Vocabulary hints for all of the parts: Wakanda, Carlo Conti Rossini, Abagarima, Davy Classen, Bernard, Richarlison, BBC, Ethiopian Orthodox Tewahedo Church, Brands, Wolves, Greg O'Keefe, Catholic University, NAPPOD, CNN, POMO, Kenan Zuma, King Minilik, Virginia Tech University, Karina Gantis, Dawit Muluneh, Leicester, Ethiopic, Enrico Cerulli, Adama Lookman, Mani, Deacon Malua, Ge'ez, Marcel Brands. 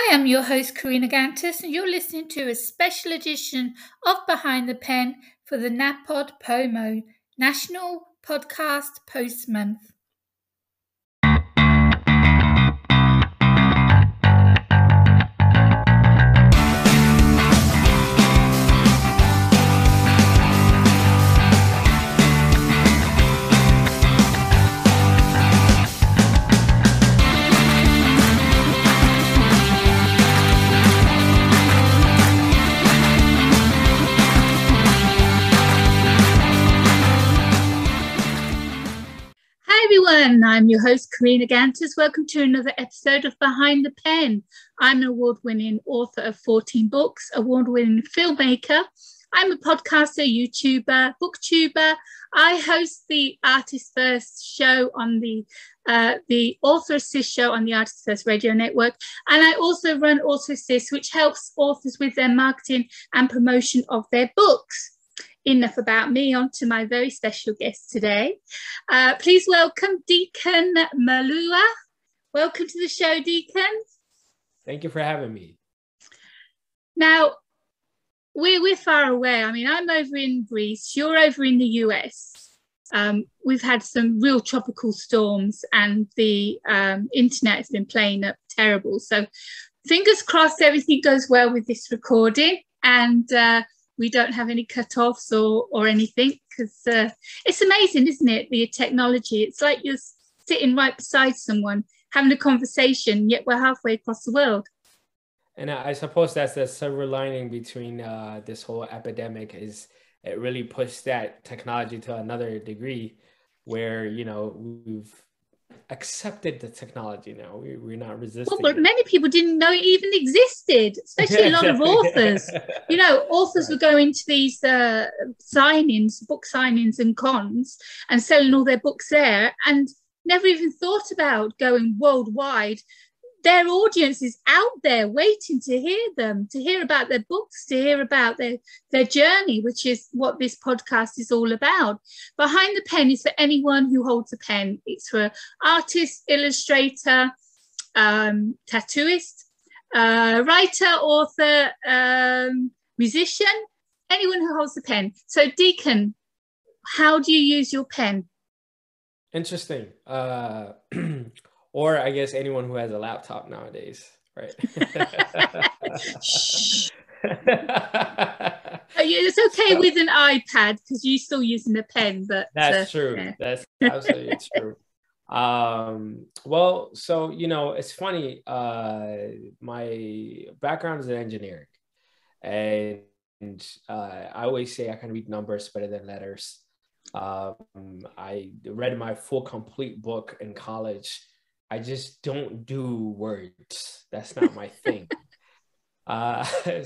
I am your host, Karina Gantis, and you're listening to a special edition of Behind the Pen for the NAPPOD POMO, National Podcast Post Month. I'm your host, Karina Gantis. Welcome to another episode of Behind the Pen. I'm an award-winning author of 14 books, award-winning filmmaker. I'm a podcaster, YouTuber, booktuber. I host the Artist First show on the Author Assist show on the Artist First Radio Network. And I also run Author Assist, which helps authors with their marketing and promotion of their books. Enough about me, on to my very special guest today. Please welcome Deacon Malua. Welcome to the show, Deacon. Thank you for having me. Now, we're far away. I mean, I'm over in Greece, you're over in the US. We've had some real tropical storms and the internet has been playing up terrible. So fingers crossed everything goes well with this recording and we don't have any cut-offs or anything, because it's amazing, isn't it, the technology? It's like you're sitting right beside someone, having a conversation, yet we're halfway across the world. And I suppose that's the silver lining between this whole epidemic, is it really pushed that technology to another degree where, you know, we've accepted the technology now. We're not resisting. Well, but many people didn't know it even existed, especially a lot of authors. You know, authors were going to these signings, book signings and cons, and selling all their books there, and never even thought about going worldwide. Their audience is out there waiting to hear them, to hear about their books, to hear about their journey, which is what this podcast is all about. Behind the Pen is for anyone who holds a pen. It's for artist, illustrator, tattooist, writer, author, musician, anyone who holds a pen. So, Deacon, how do you use your pen? Interesting. Or I guess anyone who has a laptop nowadays, right? It's okay with an iPad because you're still using a pen, but that's true. Yeah. That's absolutely true. Well, so you know, it's funny. My background is in engineering, and I always say I can read numbers better than letters. I read my full complete book in college. I just don't do words. That's not my thing.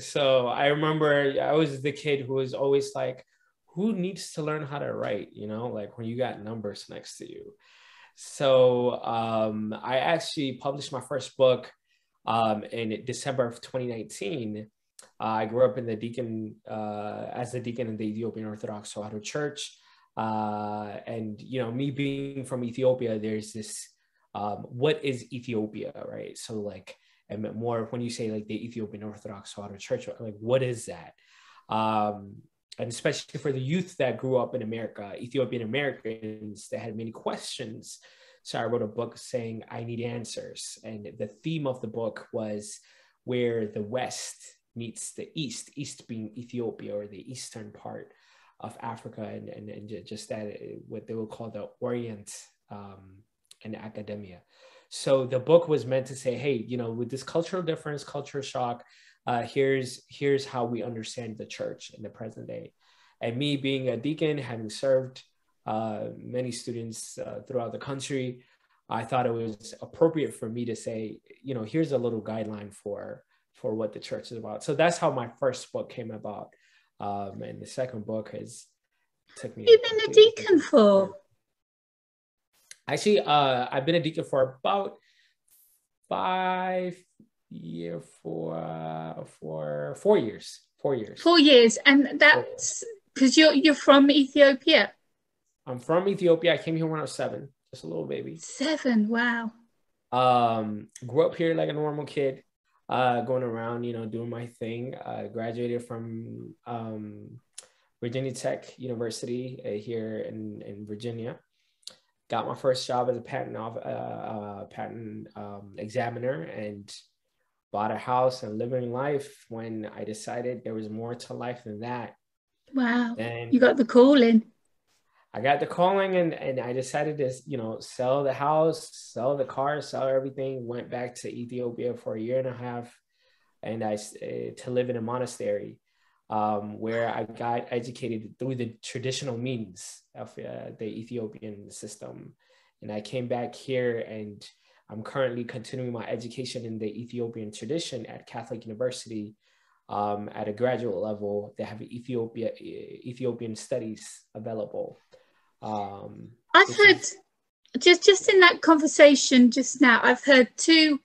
So I remember I was the kid who was always like, who needs to learn how to write? You know, like when you got numbers next to you. So I actually published my first book in December of 2019. I grew up in the deacon, as a deacon in the Ethiopian Orthodox Tewahedo Church. And, you know, me being from Ethiopia, there's this, what is Ethiopia, right? So like, and more when you say like the Ethiopian Orthodox Tewahedo Church, like what is that? And especially for the youth that grew up in America, Ethiopian Americans that had many questions. So I wrote a book saying I need answers. And the theme of the book was where the West meets the East, East being Ethiopia or the Eastern part of Africa, and just that, what they would call the Orient, in academia. So the book was meant to say, hey, you know, with this cultural difference, culture shock, here's how we understand the church in the present day. And me being a deacon, having served many students throughout the country, I thought it was appropriate for me to say, you know, here's a little guideline for what the church is about. So that's how my first book came about. And the second book took me— You've been a deacon for? Actually, I've been a deacon for about 5 years, four years. 4 years. 4 years, and that's because you're from Ethiopia. I'm from Ethiopia. I came here when I was 7, just a little baby. 7, wow. Grew up here like a normal kid. going around, doing my thing. I graduated from Virginia Tech University here in Virginia. Got my first job as a patent examiner and bought a house and living life when I decided there was more to life than that. Wow. And you got the calling. I got the calling and I decided to, sell the house, sell the car, sell everything, went back to Ethiopia for a year and a half and to live in a monastery where I got educated through the traditional means of the Ethiopian system. And I came back here and I'm currently continuing my education in the Ethiopian tradition at Catholic University at a graduate level. They have Ethiopian studies available. I've heard, just in that conversation just now, I've heard two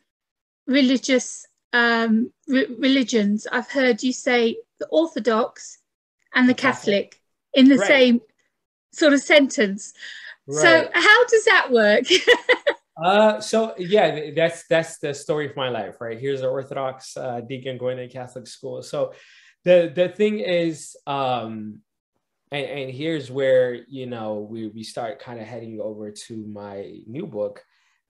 religious religions. I've heard you say the Orthodox and the Catholic in the right. Same sort of sentence. Right. So how does that work? So yeah, that's the story of my life, right? Here's an Orthodox deacon going to Catholic school. So the thing is, and here's where, we start kind of heading over to my new book,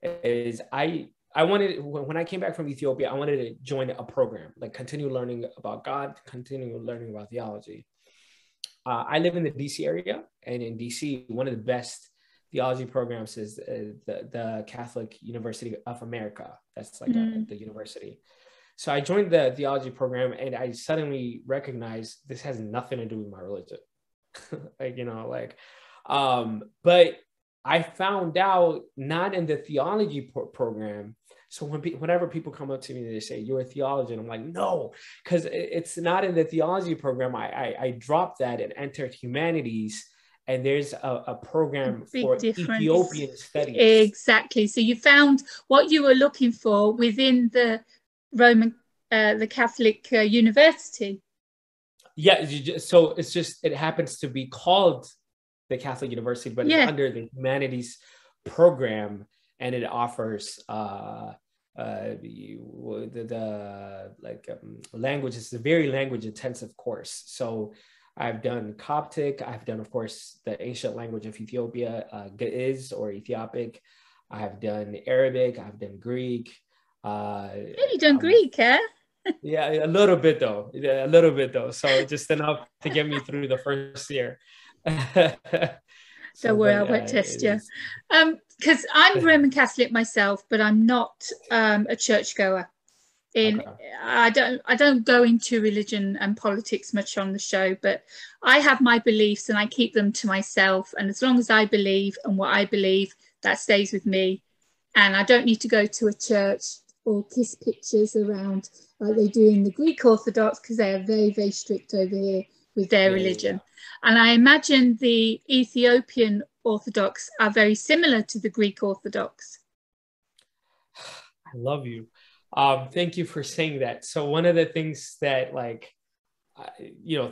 is I wanted, when I came back from Ethiopia, I wanted to join a program, like continue learning about God, continue learning about theology. I live in the DC area, and in DC, one of the best theology programs is the Catholic University of America. That's like the university. So I joined the theology program and I suddenly recognized this has nothing to do with my religion. But I found out not in the theology program. So whenever people come up to me, they say, you're a theologian. I'm like, no, because it's not in the theology program. I dropped that and entered humanities. And there's a program for Ethiopian studies. Exactly. So you found what you were looking for within the Roman, the Catholic University. Yeah. So it's just, it happens to be called the Catholic University, but it's under the humanities program, and it offers language. It's a very language intensive course. So I've done Coptic. I've done, of course, the ancient language of Ethiopia, Ge'ez or Ethiopic. I've done Arabic. I've done Greek. You've done Greek, eh? Yeah, a little bit though. So just enough to get me through the first year. Don't worry, I won't test you. Because I'm Roman Catholic myself, but I'm not a churchgoer. I don't go into religion and politics much on the show, but I have my beliefs and I keep them to myself, and as long as I believe and what I believe, that stays with me, and I don't need to go to a church or kiss pictures around like they do in the Greek Orthodox, because they are very, very strict over here with their religion. And I imagine the Ethiopian Orthodox are very similar to the Greek Orthodox. I love you. Thank you for saying that. So one of the things that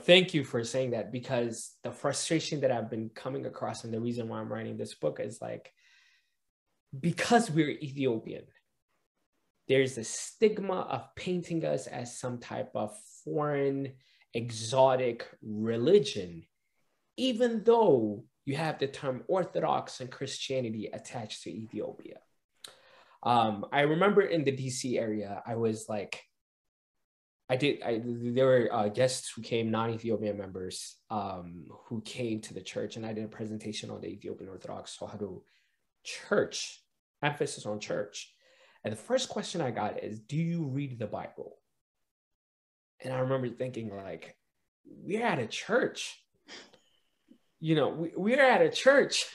thank you for saying that, because the frustration that I've been coming across and the reason why I'm writing this book is because we're Ethiopian, there's a stigma of painting us as some type of foreign, exotic religion, even though you have the term Orthodox and Christianity attached to Ethiopia. I remember in the DC area, there were guests who came, non-Ethiopian members who came to the church, and I did a presentation on the Ethiopian Orthodox Tewahedo Church, emphasis on church. And the first question I got is, do you read the Bible? And I remember thinking we're at a church. We're at a church.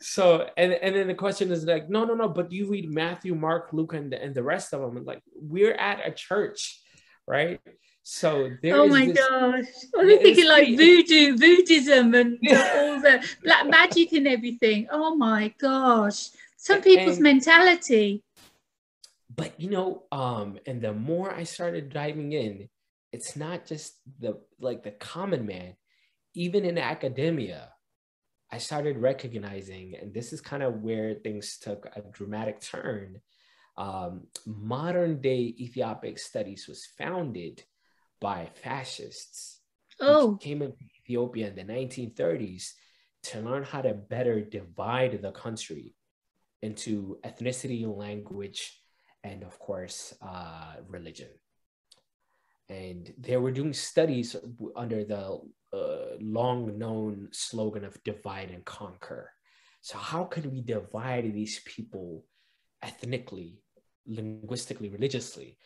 So, and then the question is no, but you read Matthew, Mark, Luke, and the rest of them. And we're at a church, right? So there is gosh. I was thinking voodoo, Buddhism and all the black magic and everything. Oh my gosh. Some people's mentality. But, and the more I started diving in, it's not just the common man. Even in academia, I started recognizing, and this is kind of where things took a dramatic turn, modern day Ethiopic studies was founded by fascists who came into Ethiopia in the 1930s to learn how to better divide the country into ethnicity, language, and of course, religion. And they were doing studies under the long known slogan of divide and conquer. So how can we divide these people ethnically, linguistically, religiously?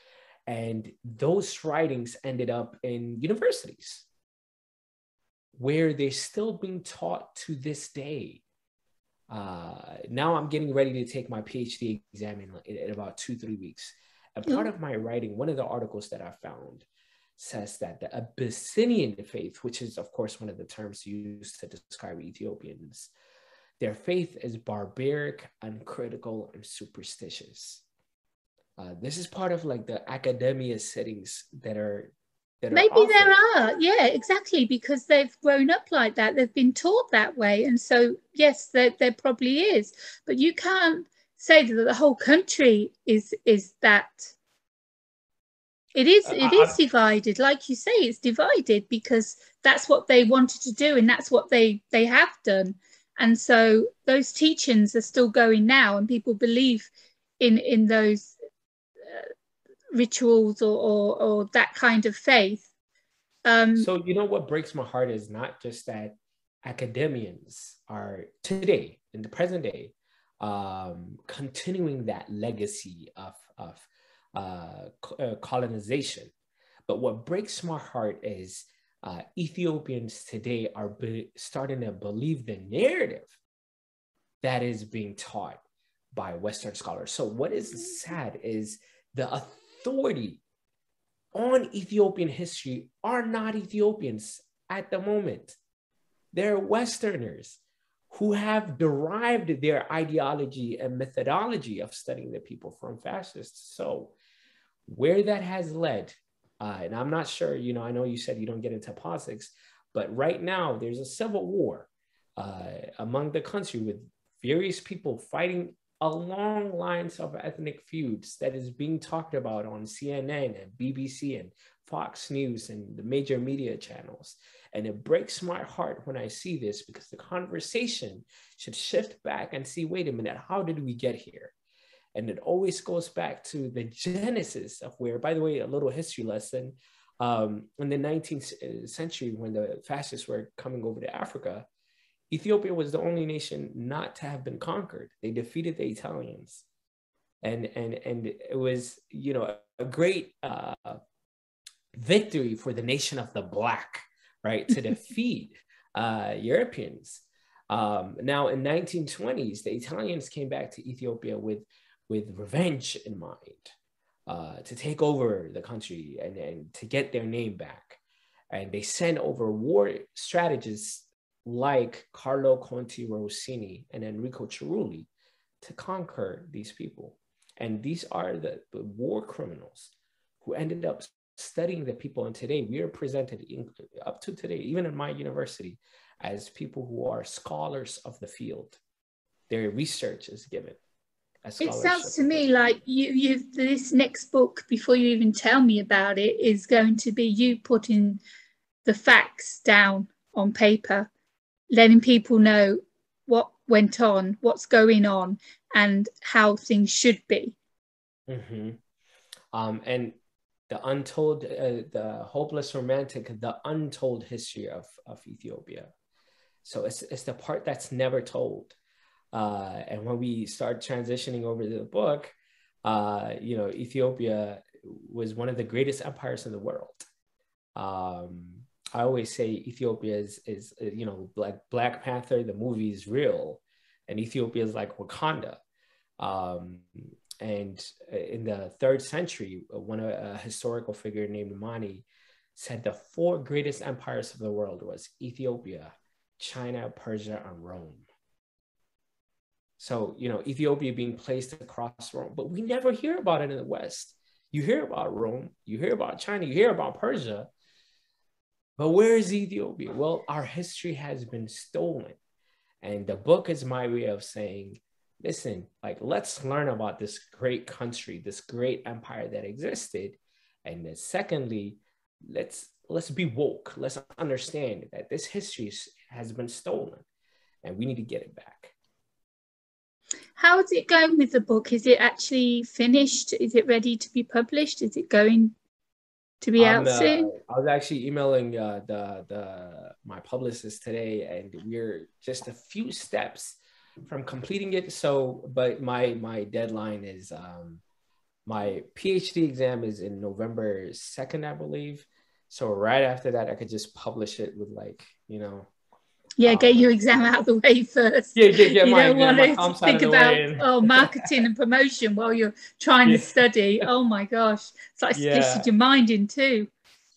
And those writings ended up in universities where they're still being taught to this day. Now I'm getting ready to take my PhD exam in about 2-3 weeks. A part of my writing, one of the articles that I found says that the Abyssinian faith, which is, of course, one of the terms used to describe Ethiopians, their faith is barbaric, uncritical, and superstitious. This is part of like the academia settings that are yeah, exactly, because they've grown up like that. They've been taught that way. And so, yes, there probably is. But you can't say that the whole country is that. It is divided. Like you say, it's divided because that's what they wanted to do and that's what they have done. And so those teachings are still going now and people believe in those rituals or that kind of faith. So you know what breaks my heart is not just that academians are today, in the present day, continuing that legacy of colonization. But what breaks my heart is Ethiopians today are starting to believe the narrative that is being taught by Western scholars. So what is sad is the authority on Ethiopian history are not Ethiopians at the moment. They're Westerners who have derived their ideology and methodology of studying the people from fascists. So where that has led, and I'm not sure, you know, I know you said you don't get into politics, but right now there's a civil war among the country with various people fighting along lines of ethnic feuds that is being talked about on CNN and BBC and Fox News and the major media channels. And it breaks my heart when I see this, because the conversation should shift back and see, wait a minute, how did we get here? And it always goes back to the genesis of where, by the way, a little history lesson, in the 19th century, when the fascists were coming over to Africa, Ethiopia was the only nation not to have been conquered. They defeated the Italians. And it was, you know, a great victory for the nation of the Black, right? To defeat Europeans. Now in 1920s, the Italians came back to Ethiopia with revenge in mind, to take over the country and to get their name back. And they sent over war strategists like Carlo Conti Rossini and Enrico Cerulli to conquer these people. And these are the war criminals who ended up studying the people. And today we are presented up to today, even in my university, as people who are scholars of the field. Their research is given. It sounds to me like you've this next book, before you even tell me about it, is going to be you putting the facts down on paper, letting people know what went on, what's going on, and how things should be. Mm-hmm. And the untold, the hopeless romantic, the untold history of Ethiopia. So it's the part that's never told. And when we start transitioning over to the book, you know, Ethiopia was one of the greatest empires in the world. I always say Ethiopia is you know, like Black Panther, the movie is real, and Ethiopia is like Wakanda. And in the 3rd century, a historical figure named Mani said the 4 greatest empires of the world was Ethiopia, China, Persia, and Rome. So, you know, Ethiopia being placed across Rome, but we never hear about it in the West. You hear about Rome, you hear about China, you hear about Persia, but where is Ethiopia? Well, our history has been stolen. And the book is my way of saying, listen, like, let's learn about this great country, this great empire that existed. And then secondly, let's be woke. Let's understand that this history has been stolen and we need to get it back. How is it going with the book? Is it actually finished? Is it ready to be published? Is it going to be out soon? I was actually emailing my publicist today, and we're just a few steps from completing it. So, but my deadline is, my PhD exam is in November 2nd, I believe. So right after that, I could just publish it with, like, you know. Yeah, get your exam out of the way first. Yeah, yeah, you don't want to think about marketing and promotion while you're trying to study. Oh my gosh, it's like splitting your mind in two.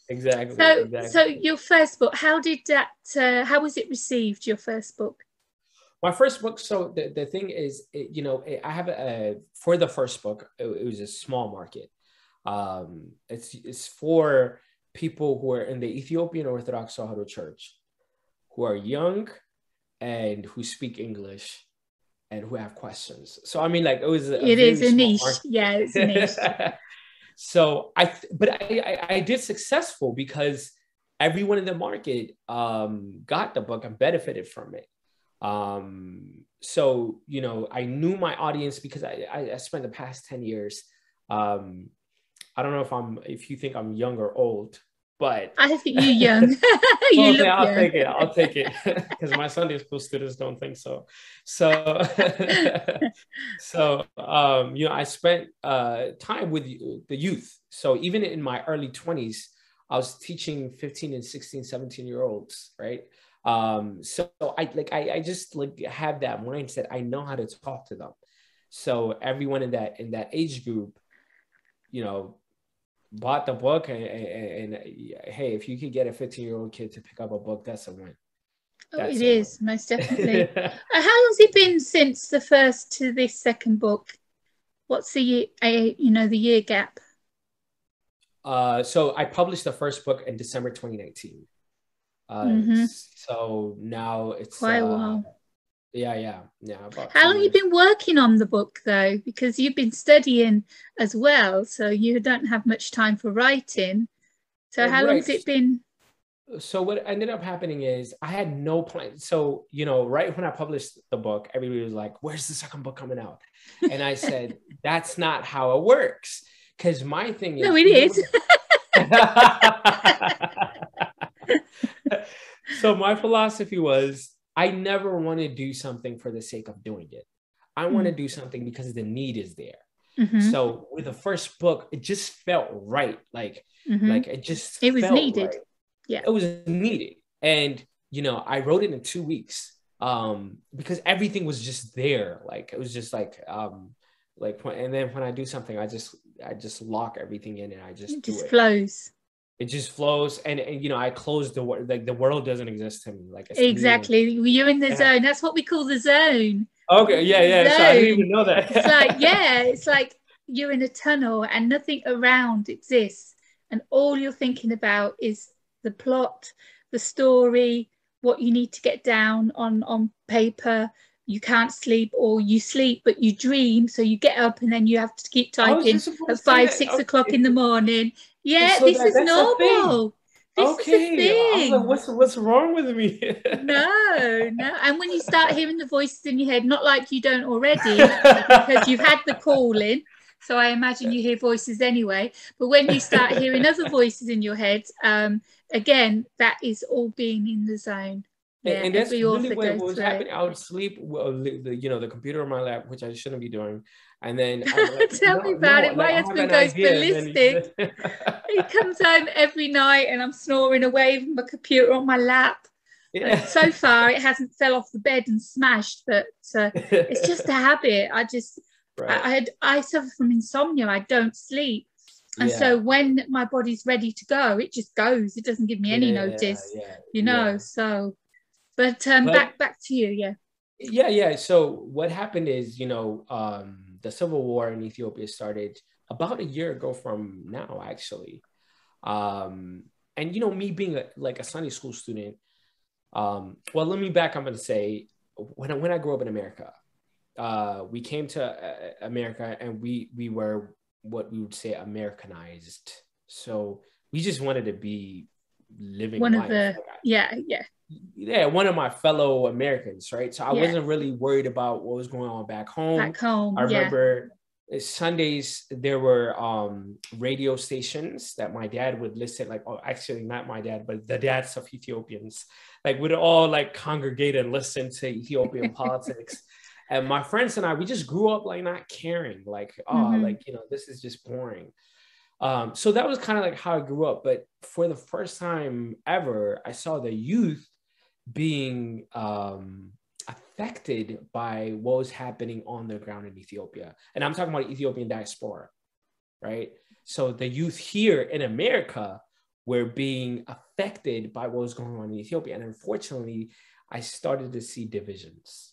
Exactly. So, so your first book, how did that? How was it received? Your first book. My first book. So the thing is, I have for the first book, it was a small market. It's for people who are in the Ethiopian Orthodox Tewahedo Church, who are young and who speak English and who have questions. So, I mean, like, it was it is a niche. Yeah, it's a niche. So I did successful because everyone in the market got the book and benefited from it. So, you know, I knew my audience because I spent the past 10 years. I don't know if you think I'm young or old, but I think you're young. I'll take it. I'll take it because my Sunday school students don't think so. So, I spent time with the youth. So even in my early 20s, I was teaching 15 and 16, 17-year-olds, right? So I just have that mindset. I know how to talk to them. So everyone in that age group, you know, bought the book, and hey, if you could get a 15-year-old kid to pick up a book, that's a win. That's it is most definitely. How long's it been since the first to this second book? What's the year, the year gap? So I published the first book in December 2019. So now it's quite a while. Yeah. How long have you been working on the book, though? Because you've been studying as well, so you don't have much time for writing. So how long has it been? So what ended up happening is I had no plan. So, you know, right when I published the book, everybody was like, where's the second book coming out? And I said, that's not how it works. Because my thing is... No, it is. So my philosophy was, I never want to do something for the sake of doing it. I want to do something because the need is there. So with the first book, it just felt right. Like, it was needed. Right. Yeah, it was needed. And, you know, I wrote it in 2 weeks because everything was just there. Like, it was just and then when I do something, I just lock everything in and it just flows. It just flows, and you know, I close the world. Like, the world doesn't exist to me. Like, exactly, you're in the zone. That's what we call the zone. Okay, yeah. So I didn't even know that. It's like, yeah, it's like you're in a tunnel and nothing around exists, and all you're thinking about is the plot, the story, what you need to get down on paper. You can't sleep, or you sleep but you dream, so you get up and then you have to keep typing at 5, 6 o'clock in the morning. Yeah, so this is normal. This is a thing. Like, what's wrong with me? No. And when you start hearing the voices in your head, not like you don't already, because you've had the calling, so I imagine you hear voices anyway. But when you start hearing other voices in your head, again, that is all being in the zone. Yeah, and that's really what was happening. I would sleep, the computer on my lap, which I shouldn't be doing. And then like, tell me about it. My husband goes ballistic. He comes home every night and I'm snoring away with my computer on my lap. Yeah. So far, it hasn't fell off the bed and smashed, but it's just a habit. I suffer from insomnia. I don't sleep. And so when my body's ready to go, it just goes. It doesn't give me any notice, so... But back to you, yeah. So what happened is, the civil war in Ethiopia started about a year ago from now, actually. And me being a Sunday school student, let me back up and say, when I grew up in America, we came to America, and we were what we would say Americanized. So we just wanted to be living one life. Of the, yeah, one of my fellow Americans, right? So I wasn't really worried about what was going on back home. Back home, I remember Sundays there were radio stations that my dad would listen, like, oh, actually not my dad, but the dads of Ethiopians, like, would all like congregate and listen to Ethiopian politics. And my friends and I, we just grew up like not caring, like, oh, like, you know, this is just boring. So that was kind of like how I grew up. But for the first time ever, I saw the youth being affected by what was happening on the ground in Ethiopia. And I'm talking about Ethiopian diaspora, right? So the youth here in America were being affected by what was going on in Ethiopia. And unfortunately, I started to see divisions.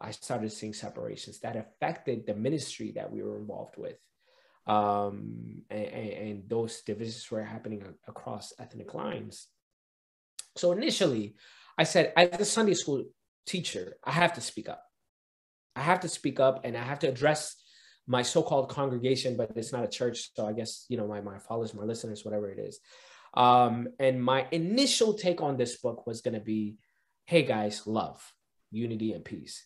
I started seeing separations that affected the ministry that we were involved with. And those divisions were happening across ethnic lines. So initially, I said, as a Sunday school teacher, I have to speak up. I have to speak up, and I have to address my so-called congregation, but it's not a church. So I guess, you know, my followers, my listeners, whatever it is. And my initial take on this book was going to be, hey guys, love, unity, and peace.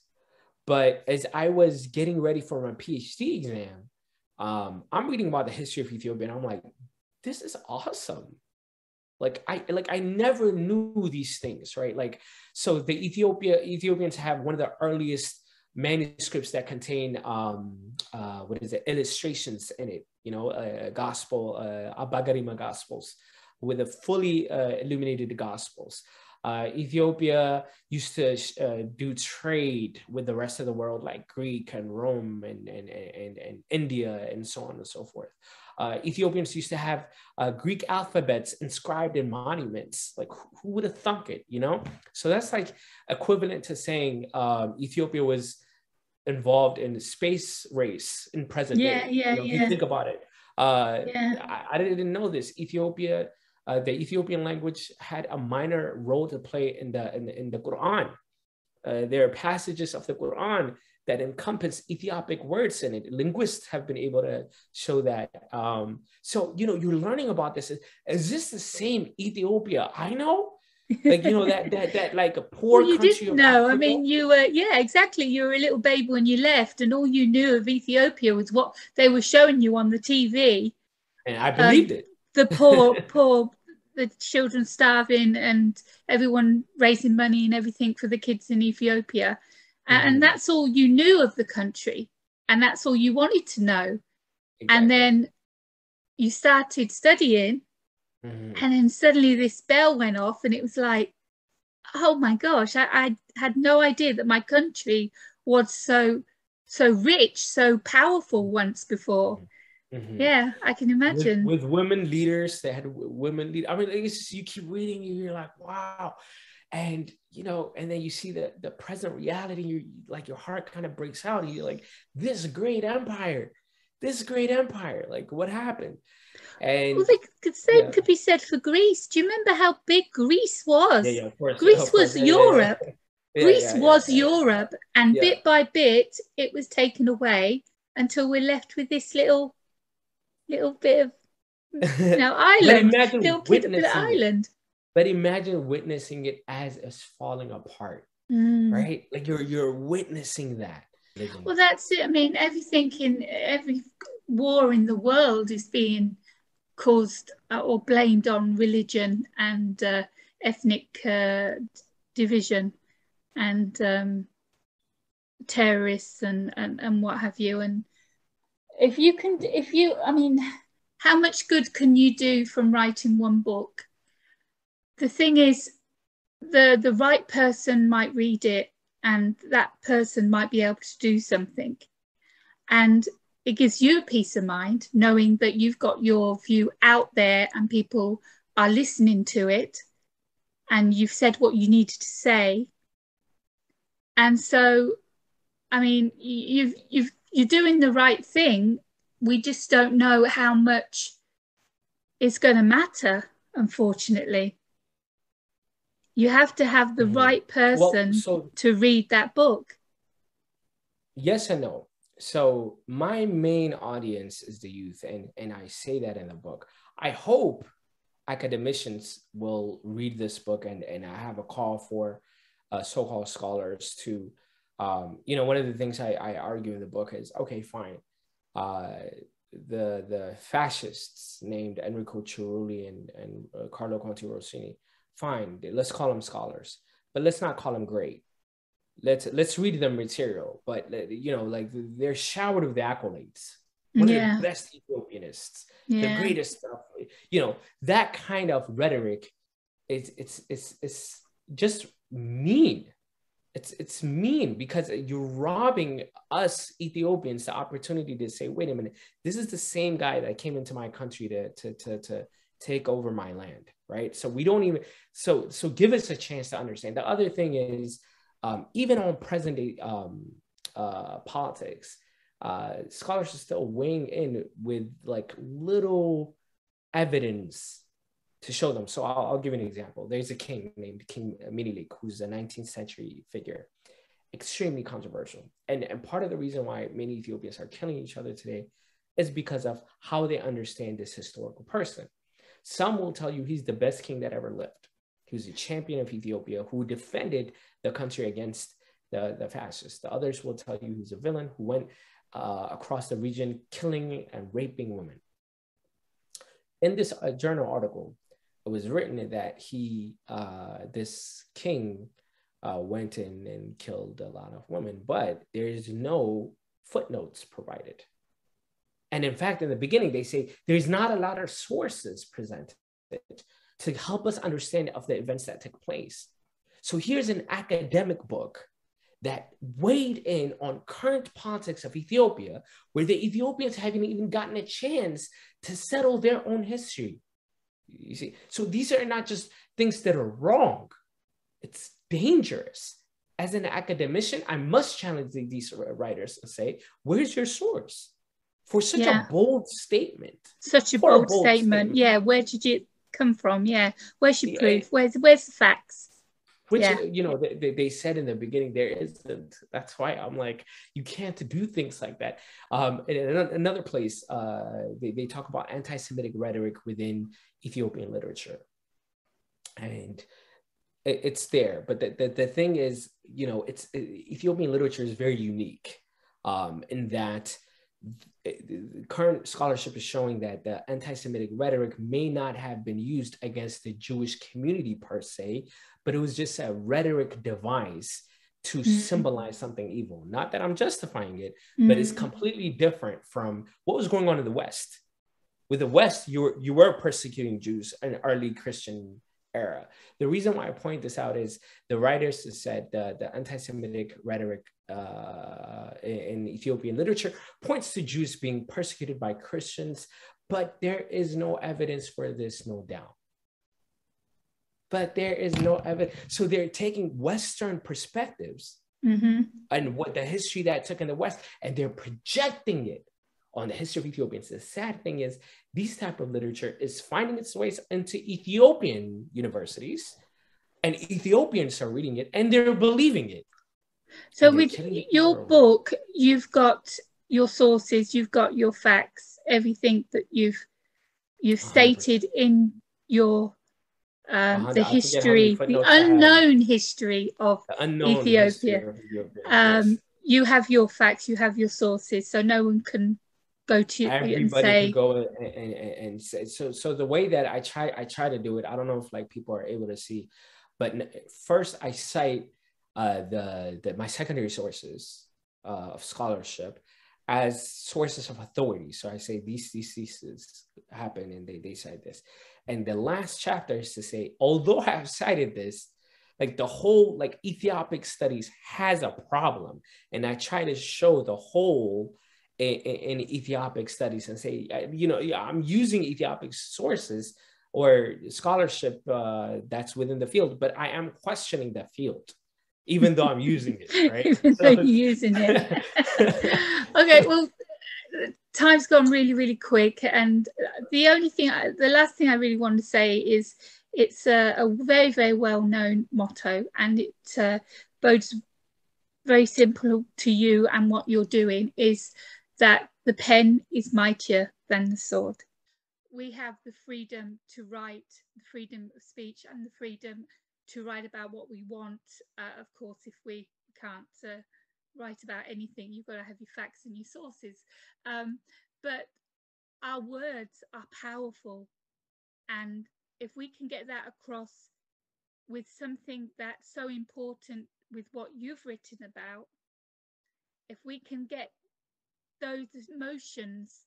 But as I was getting ready for my PhD exam, I'm reading about the history of Ethiopia, and I'm like, this is awesome. Like I never knew these things, right? Like, so the Ethiopians have one of the earliest manuscripts that contain, illustrations in it, you know, Abagarima Gospels, with a fully illuminated Gospels. Ethiopia used to do trade with the rest of the world, like Greek and Rome and India and so on and so forth. Ethiopians used to have Greek alphabets inscribed in monuments. Like, who would have thunk it, you know? So that's like equivalent to saying Ethiopia was involved in the space race in present day. Yeah, you know, you think about it. I didn't know this. Ethiopia. The Ethiopian language had a minor role to play in the Quran. There are passages of the Quran that encompass Ethiopic words in it. Linguists have been able to show that. So, you know, you're learning about this. Is this the same Ethiopia I know? Like, you know, that like a poor country. You didn't know. I mean, you were, exactly. You were a little baby when you left, and all you knew of Ethiopia was what they were showing you on the TV. And I believed it. The poor, the children starving and everyone raising money and everything for the kids in Ethiopia. And that's all you knew of the country. And that's all you wanted to know. Exactly. And then you started studying, and then suddenly this bell went off, and it was like, oh my gosh, I had no idea that my country was so rich, so powerful once before. Yeah, I can imagine. With women leaders, they had women leaders. I mean, it's just, you keep reading, you're like, wow. And, you know, and then you see the present reality, you like, your heart kind of breaks out. You're like, this great empire, like, what happened? And well, the same could be said for Greece. Do you remember how big Greece was? Yeah, of course. Greece was Europe. Greece was Europe. And bit by bit, it was taken away until we're left with this little bit of, you know, island. But imagine witnessing it as it's falling apart, right? Like you're witnessing that. Well, that's it. I mean, everything in every war in the world is being caused or blamed on religion and ethnic division and terrorists and what have you. And I mean, how much good can you do from writing one book? The thing is, the right person might read it, and that person might be able to do something. And it gives you peace of mind, knowing that you've got your view out there and people are listening to it, and you've said what you needed to say. And so, I mean, you're doing the right thing. We just don't know how much it's going to matter, unfortunately. You have to have the right person to read that book. Yes and no. So my main audience is the youth, and I say that in the book. I hope academicians will read this book, and I have a call for so-called scholars to, you know, one of the things I argue in the book is, okay, fine. The fascists named Enrico Cerulli and Carlo Conti Rossini, fine, let's call them scholars, but let's not call them great. Let's read their material, but, you know, like, they're showered with the accolades. One yeah. of the best Ethiopianists, yeah. the greatest stuff, you know, that kind of rhetoric, it's just mean. It's mean, because you're robbing us Ethiopians the opportunity to say, wait a minute, this is the same guy that came into my country to take over my land, right? So we don't even, so give us a chance to understand. The other thing is, even on present day politics, scholars are still weighing in with like little evidence to show them. So I'll give you an example. There's a king named King Minilik, who's a 19th century figure, extremely controversial. And part of the reason why many Ethiopians are killing each other today is because of how they understand this historical person. Some will tell you he's the best king that ever lived. He was a champion of Ethiopia who defended the country against the fascists. The others will tell you he's a villain who went across the region killing and raping women. In this journal article, it was written that he, this king, went in and killed a lot of women, but there's no footnotes provided. And in fact, in the beginning, they say there's not a lot of sources presented to help us understand of the events that took place. So here's an academic book that weighed in on current politics of Ethiopia, where the Ethiopians haven't even gotten a chance to settle their own history. You see, so these are not just things that are wrong. It's dangerous. As an academician, I must challenge these writers and say, where's your source for such yeah. a bold statement? Such a bold statement. Yeah, where did it come from? Yeah, where's your proof? Where's the facts? Which, yeah. you know, they said in the beginning, there isn't. That's why I'm like, you can't do things like that. In another place, they talk about anti-Semitic rhetoric within Ethiopian literature. And it's there. But the thing is, you know, Ethiopian literature is very unique in that current scholarship is showing that the anti-Semitic rhetoric may not have been used against the Jewish community per se, but it was just a rhetoric device to mm-hmm. symbolize something evil. Not that I'm justifying it, mm-hmm. but it's completely different from what was going on in the West. With the West, you were persecuting Jews in early Christian era. The reason why I point this out is the writers said the anti-Semitic rhetoric in Ethiopian literature points to Jews being persecuted by Christians, but there is no evidence for this, no doubt. But there is no evidence. So they're taking Western perspectives mm-hmm. and what the history that took in the West, and they're projecting it on the history of Ethiopians. The sad thing is, these type of literature is finding its ways into Ethiopian universities, and Ethiopians are reading it, and they're believing it. So with your book, you've got your sources, you've got your facts, everything that you've stated in your the history, the unknown history of Ethiopia. You have your facts, you have your sources, so no one can go to you and say. Can go and say. So the way that I try to do it, I don't know if like people are able to see, but first I cite my secondary sources of scholarship as sources of authority. So I say these theses happen, and they cite this. And the last chapter is to say, although I've cited this, like the whole like Ethiopic studies has a problem, and I try to show the whole in Ethiopic studies and say, you know, I'm using Ethiopic sources or scholarship that's within the field, but I am questioning the field. Even though I'm using it, right? Even though you're using it. Okay, well, time's gone really, really quick. And the last thing I really want to say is it's a very, very well-known motto, and it bodes very simple to you and what you're doing is that the pen is mightier than the sword. We have the freedom to write, the freedom of speech, and the freedom to write about what we want. Of course, if we can't write about anything, you've got to have your facts and your sources. But our words are powerful. And if we can get that across with something that's so important with what you've written about, if we can get those emotions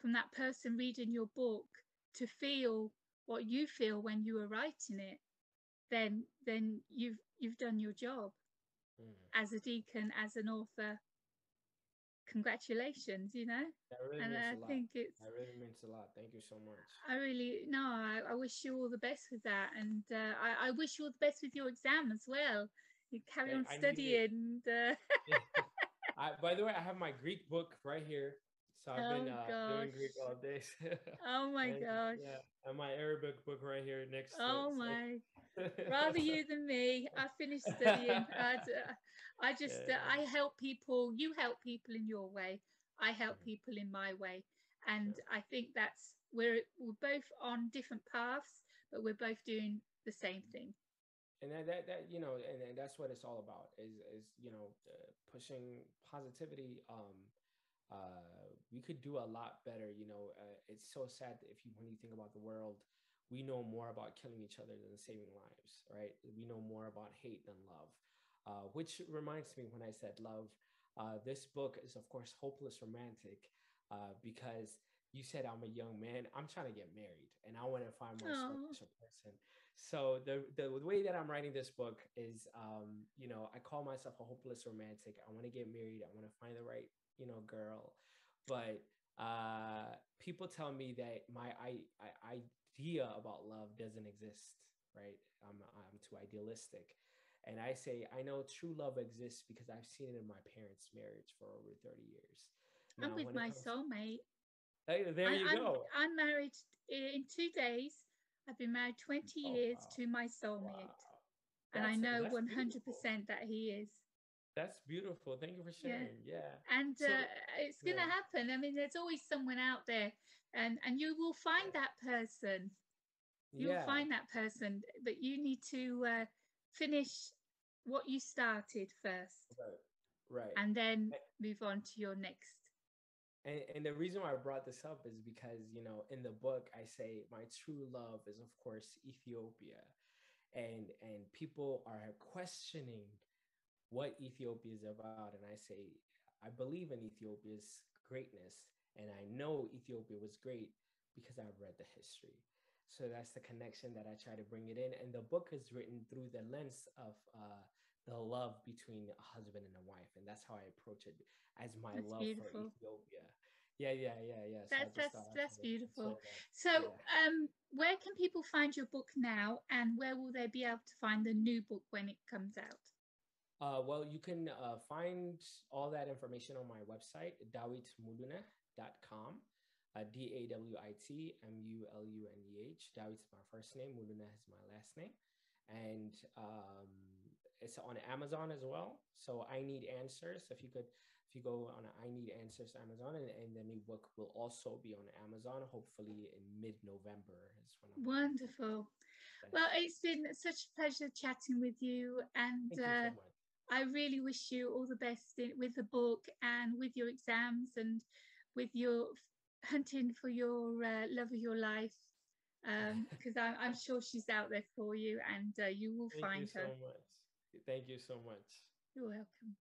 from that person reading your book to feel what you feel when you were writing it, then you've done your job as a deacon, as an author. Congratulations, you know. That really and means I a lot. Think it's that really means a lot. Thank you so much. I wish you all the best with that, and I wish you all the best with your exam as well. You carry on studying. By the way, I have my Greek book right here. So I've been doing Greek all day. Oh my gosh. Yeah, and my Arabic book right here next to Rather you than me. I finished studying. I help people. You help people in your way. I help people in my way. And I think that's, we're both on different paths, but we're both doing the same thing. And that you know, and that's what it's all about is you know, pushing positivity. We could do a lot better, you know. It's so sad that when you think about the world, we know more about killing each other than saving lives, right? We know more about hate than love, which reminds me when I said love, this book is, of course, Hopeless Romantic, because you said I'm a young man. I'm trying to get married, and I want to find my special person. So the way that I'm writing this book is, you know, I call myself a hopeless romantic. I want to get married. I want to find the right, you know, girl. But people tell me that my idea about love doesn't exist, right? I'm too idealistic. And I say, I know true love exists because I've seen it in my parents' marriage for over 30 years. Now, I'm with my soulmate. There you go. I'm married in 2 days. I've been married 20 years to my soulmate. Wow. And I know 100% that he is. That's beautiful. Thank you for sharing. Yeah. And so, it's going to happen. I mean, there's always someone out there, and you will find that person. You'll find that person, but you need to finish what you started first. Right. And then move on to your next. And the reason why I brought this up is because, you know, in the book, I say my true love is, of course, Ethiopia. And people are questioning what Ethiopia is about. And I say, I believe in Ethiopia's greatness. And I know Ethiopia was great because I've read the history. So that's the connection that I try to bring it in. And the book is written through the lens of the love between a husband and a wife. And that's how I approach it, as my love for Ethiopia. Yeah. That's beautiful. Where can people find your book now, and where will they be able to find the new book when it comes out? Well, you can find all that information on my website, dawitmuluneh.com, DAWITMULUNEH. Dawit is my first name, Muluneh is my last name. And it's on Amazon as well. So I Need Answers. If you go on I Need Answers Amazon, and the new book will also be on Amazon, hopefully in mid-November. Wonderful. Well, it's been such a pleasure chatting with you, and thank you so much. I really wish you all the best with the book and with your exams and with your hunting for your love of your life. Because I'm sure she's out there for you, and you will find her. Thank you so much. You're welcome.